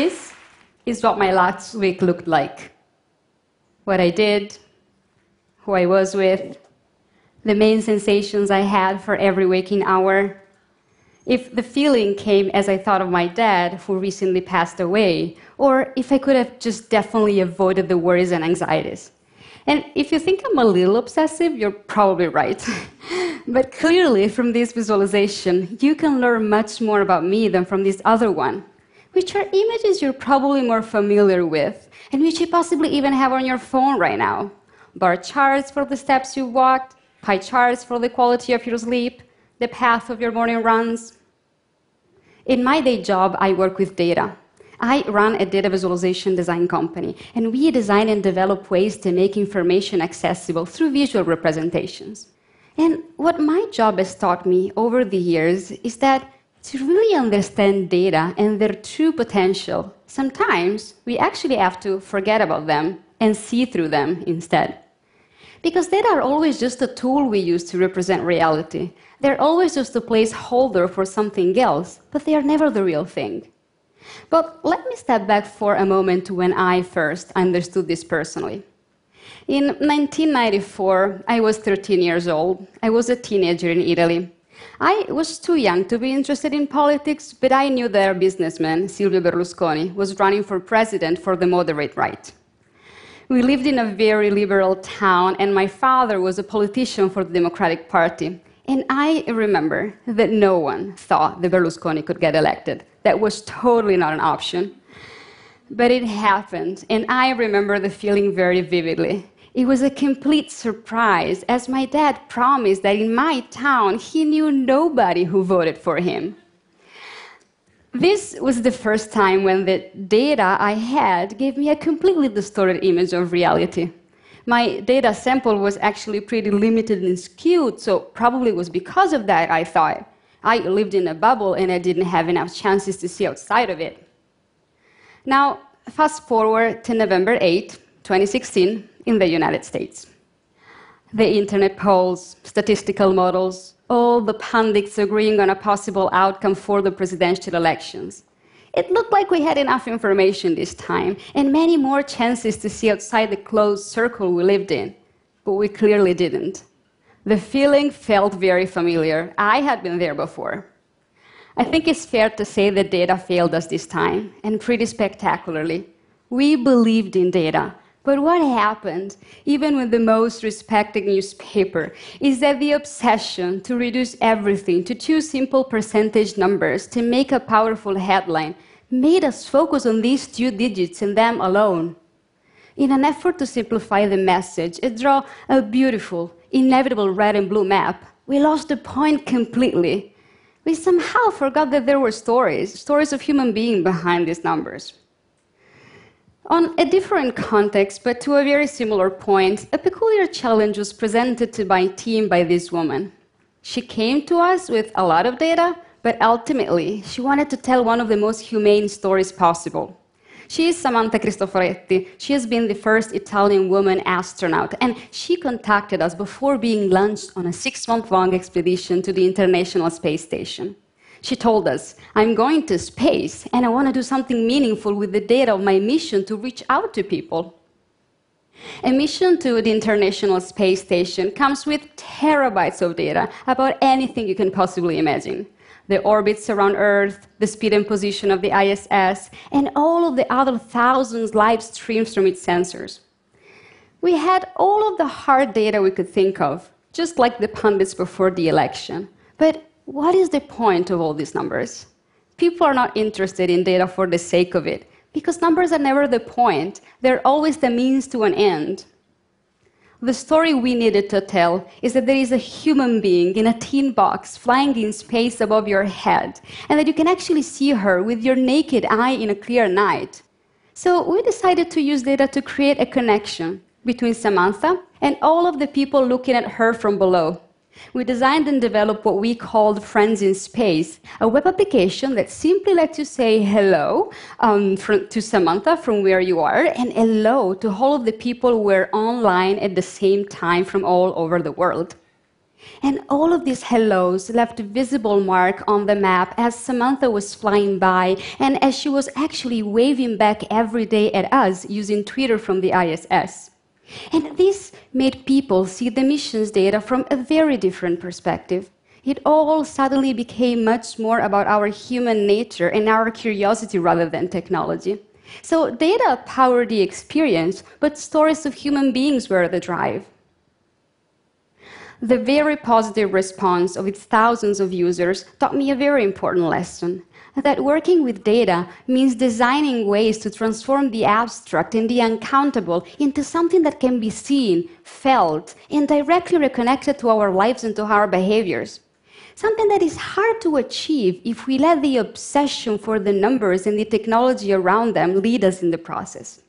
This is what my last week looked like. What I did, who I was with, the main sensations I had for every waking hour. If the feeling came as I thought of my dad, who recently passed away, or if I could have just definitely avoided the worries and anxieties. And if you think I'm a little obsessive, you're probably right. But clearly, from this visualization, you can learn much more about me than from this other one, which are images you're probably more familiar with, and which you possibly even have on your phone right now. Bar charts for the steps you walked, pie charts for the quality of your sleep, the path of your morning runs. In my day job, I work with data. I run a data visualization design company, and we design and develop ways to make information accessible through visual representations. And what my job has taught me over the years is that to really understand data and their true potential, sometimes we actually have to forget about them and see through them instead. Because data are always just a tool we use to represent reality. They're always just a placeholder for something else, but they are never the real thing. But let me step back for a moment to when I first understood this personally. In 1994, I was 13 years old. I was a teenager in Italy. I was too young to be interested in politics, but I knew their businessman, Silvio Berlusconi, was running for president for the moderate right. We lived in a very liberal town, and my father was a politician for the Democratic Party. And I remember that no one thought that Berlusconi could get elected. That was totally not an option. But it happened, and I remember the feeling very vividly. It was a complete surprise, as my dad promised that in my town he knew nobody who voted for him. This was the first time when the data I had gave me a completely distorted image of reality. My data sample was actually pretty limited and skewed, so probably it was because of that, I thought. I lived in a bubble and I didn't have enough chances to see outside of it. Now, fast forward to November 8, 2016, in the United States. The internet polls, statistical models, all the pundits agreeing on a possible outcome for the presidential elections. It looked like we had enough information this time, and many more chances to see outside the closed circle we lived in. But we clearly didn't. The feeling felt very familiar. I had been there before. I think it's fair to say that data failed us this time, and pretty spectacularly. We believed in data. But what happened, even with the most respected newspaper, is that the obsession to reduce everything to two simple percentage numbers to make a powerful headline made us focus on these two digits and them alone. In an effort to simplify the message and draw a beautiful, inevitable red and blue map, we lost the point completely. We somehow forgot that there were stories of human beings behind these numbers. On a different context, but to a very similar point, a peculiar challenge was presented to my team by this woman. She came to us with a lot of data, but ultimately, she wanted to tell one of the most humane stories possible. She is Samantha Cristoforetti. She has been the first Italian woman astronaut, and she contacted us before being launched on a 6-month-long expedition to the International Space Station. She told us, "I'm going to space, and I want to do something meaningful with the data of my mission to reach out to people." A mission to the International Space Station comes with terabytes of data about anything you can possibly imagine. The orbits around Earth, the speed and position of the ISS, and all of the other thousands live streams from its sensors. We had all of the hard data we could think of, just like the pundits before the election. But what is the point of all these numbers? People are not interested in data for the sake of it, because numbers are never the point. They're always the means to an end. The story we needed to tell is that there is a human being in a tin box flying in space above your head, and that you can actually see her with your naked eye in a clear night. So we decided to use data to create a connection between Samantha and all of the people looking at her from below. We designed and developed what we called Friends in Space, a web application that simply lets you say hello to Samantha from where you are, and hello to all of the people who were online at the same time from all over the world. And all of these hellos left a visible mark on the map as Samantha was flying by and as she was actually waving back every day at us using Twitter from the ISS. And this made people see the missions data from a very different perspective. It all suddenly became much more about our human nature and our curiosity rather than technology. So data powered the experience, but stories of human beings were the drive. The very positive response of its thousands of users taught me a very important lesson, that working with data means designing ways to transform the abstract and the uncountable into something that can be seen, felt, and directly reconnected to our lives and to our behaviors. Something that is hard to achieve if we let the obsession for the numbers and the technology around them lead us in the process.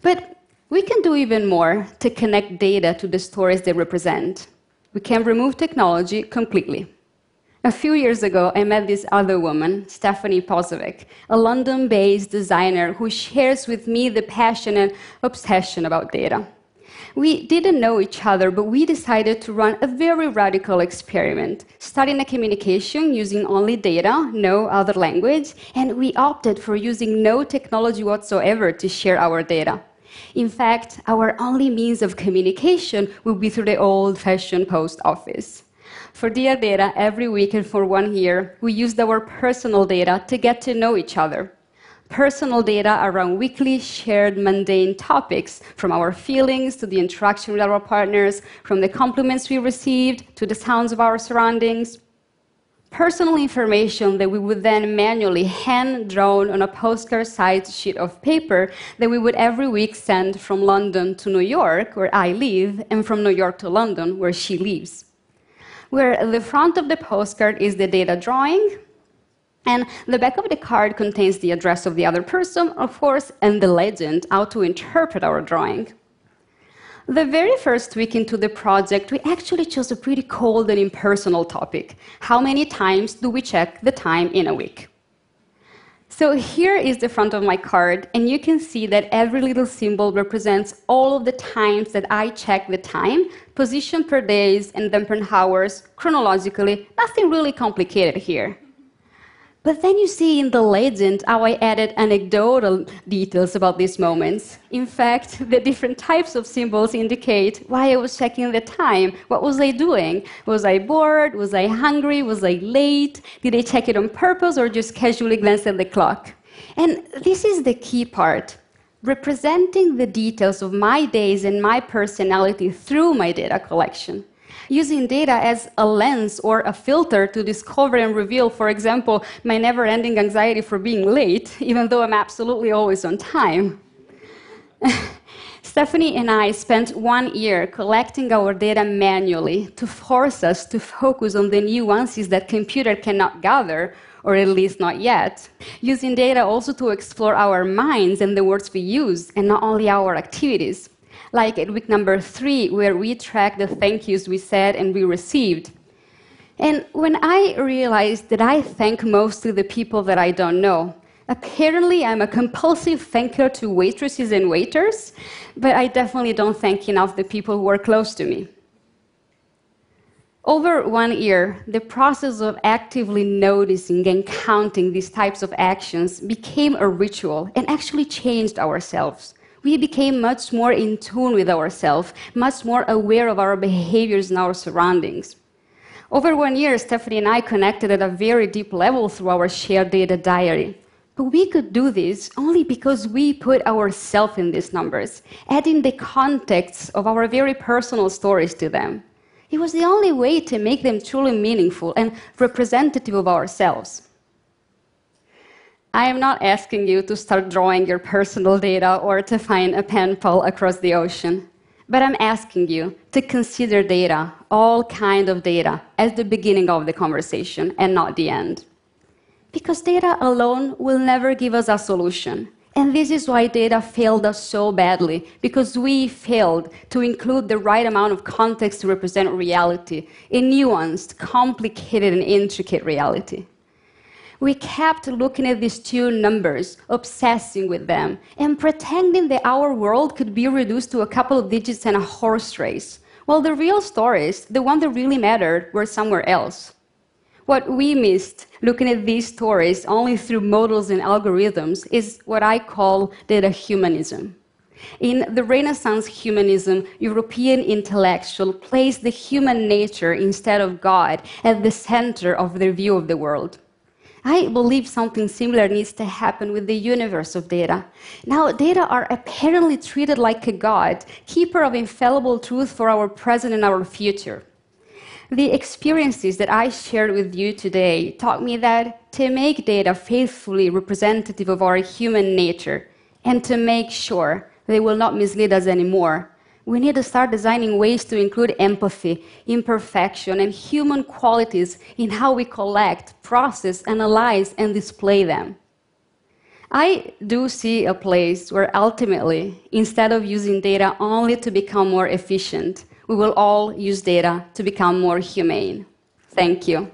But we can do even more to connect data to the stories they represent. We can remove technology completely. A few years ago, I met this other woman, Stephanie Posavec, a London-based designer who shares with me the passion and obsession about data. We didn't know each other, but we decided to run a very radical experiment, starting a communication using only data, no other language, and we opted for using no technology whatsoever to share our data. In fact, our only means of communication will be through the old-fashioned post office. For Dear Data, every week and for 1 year, we used our personal data to get to know each other. Personal data around weekly, shared, mundane topics, from our feelings to the interaction with our partners, from the compliments we received to the sounds of our surroundings. Personal information that we would then manually hand-drawn on a postcard-sized sheet of paper that we would every week send from London to New York, where I live, and from New York to London, where she lives. Where the front of the postcard is the data drawing, and the back of the card contains the address of the other person, of course, and the legend, how to interpret our drawing. The very first week into the project, we actually chose a pretty cold and impersonal topic. How many times do we check the time in a week? So here is the front of my card, and you can see that every little symbol represents all of the times that I check the time, position per days and then per hours, chronologically, nothing really complicated here. But then you see in the legend how I added anecdotal details about these moments. In fact, the different types of symbols indicate why I was checking the time. What was I doing? Was I bored? Was I hungry? Was I late? Did I check it on purpose or just casually glance at the clock? And this is the key part. Representing the details of my days and my personality through my data collection. Using data as a lens or a filter to discover and reveal, for example, my never-ending anxiety for being late, even though I'm absolutely always on time. Stephanie and I spent 1 year collecting our data manually to force us to focus on the nuances that computer cannot gather, or at least not yet. Using data also to explore our minds and the words we use, and not only our activities. Like at week number 3, where we tracked the thank yous we said and we received. And when I realized that I thank mostly the people that I don't know, apparently I'm a compulsive thanker to waitresses and waiters, but I definitely don't thank enough the people who are close to me. Over 1 year, the process of actively noticing and counting these types of actions became a ritual and actually changed ourselves. We became much more in tune with ourselves, much more aware of our behaviors and our surroundings. Over 1 year, Stephanie and I connected at a very deep level through our shared data diary. But we could do this only because we put ourselves in these numbers, adding the context of our very personal stories to them. It was the only way to make them truly meaningful and representative of ourselves. I am not asking you to start drawing your personal data or to find a pen pal across the ocean, but I'm asking you to consider data, all kind of data, as the beginning of the conversation and not the end. Because data alone will never give us a solution. And this is why data failed us so badly, because we failed to include the right amount of context to represent reality, a nuanced, complicated, and intricate reality. We kept looking at these two numbers, obsessing with them, and pretending that our world could be reduced to a couple of digits and a horse race, Well, the real stories, the ones that really mattered, were somewhere else. What we missed looking at these stories only through models and algorithms is what I call data humanism. In the Renaissance humanism, European intellectuals placed the human nature instead of God at the center of their view of the world. I believe something similar needs to happen with the universe of data. Now, data are apparently treated like a god, keeper of infallible truth for our present and our future. The experiences that I shared with you today taught me that to make data faithfully representative of our human nature and to make sure they will not mislead us anymore, we need to start designing ways to include empathy, imperfection, and human qualities in how we collect, process, analyze, and display them. I do see a place where ultimately, instead of using data only to become more efficient, we will all use data to become more humane. Thank you.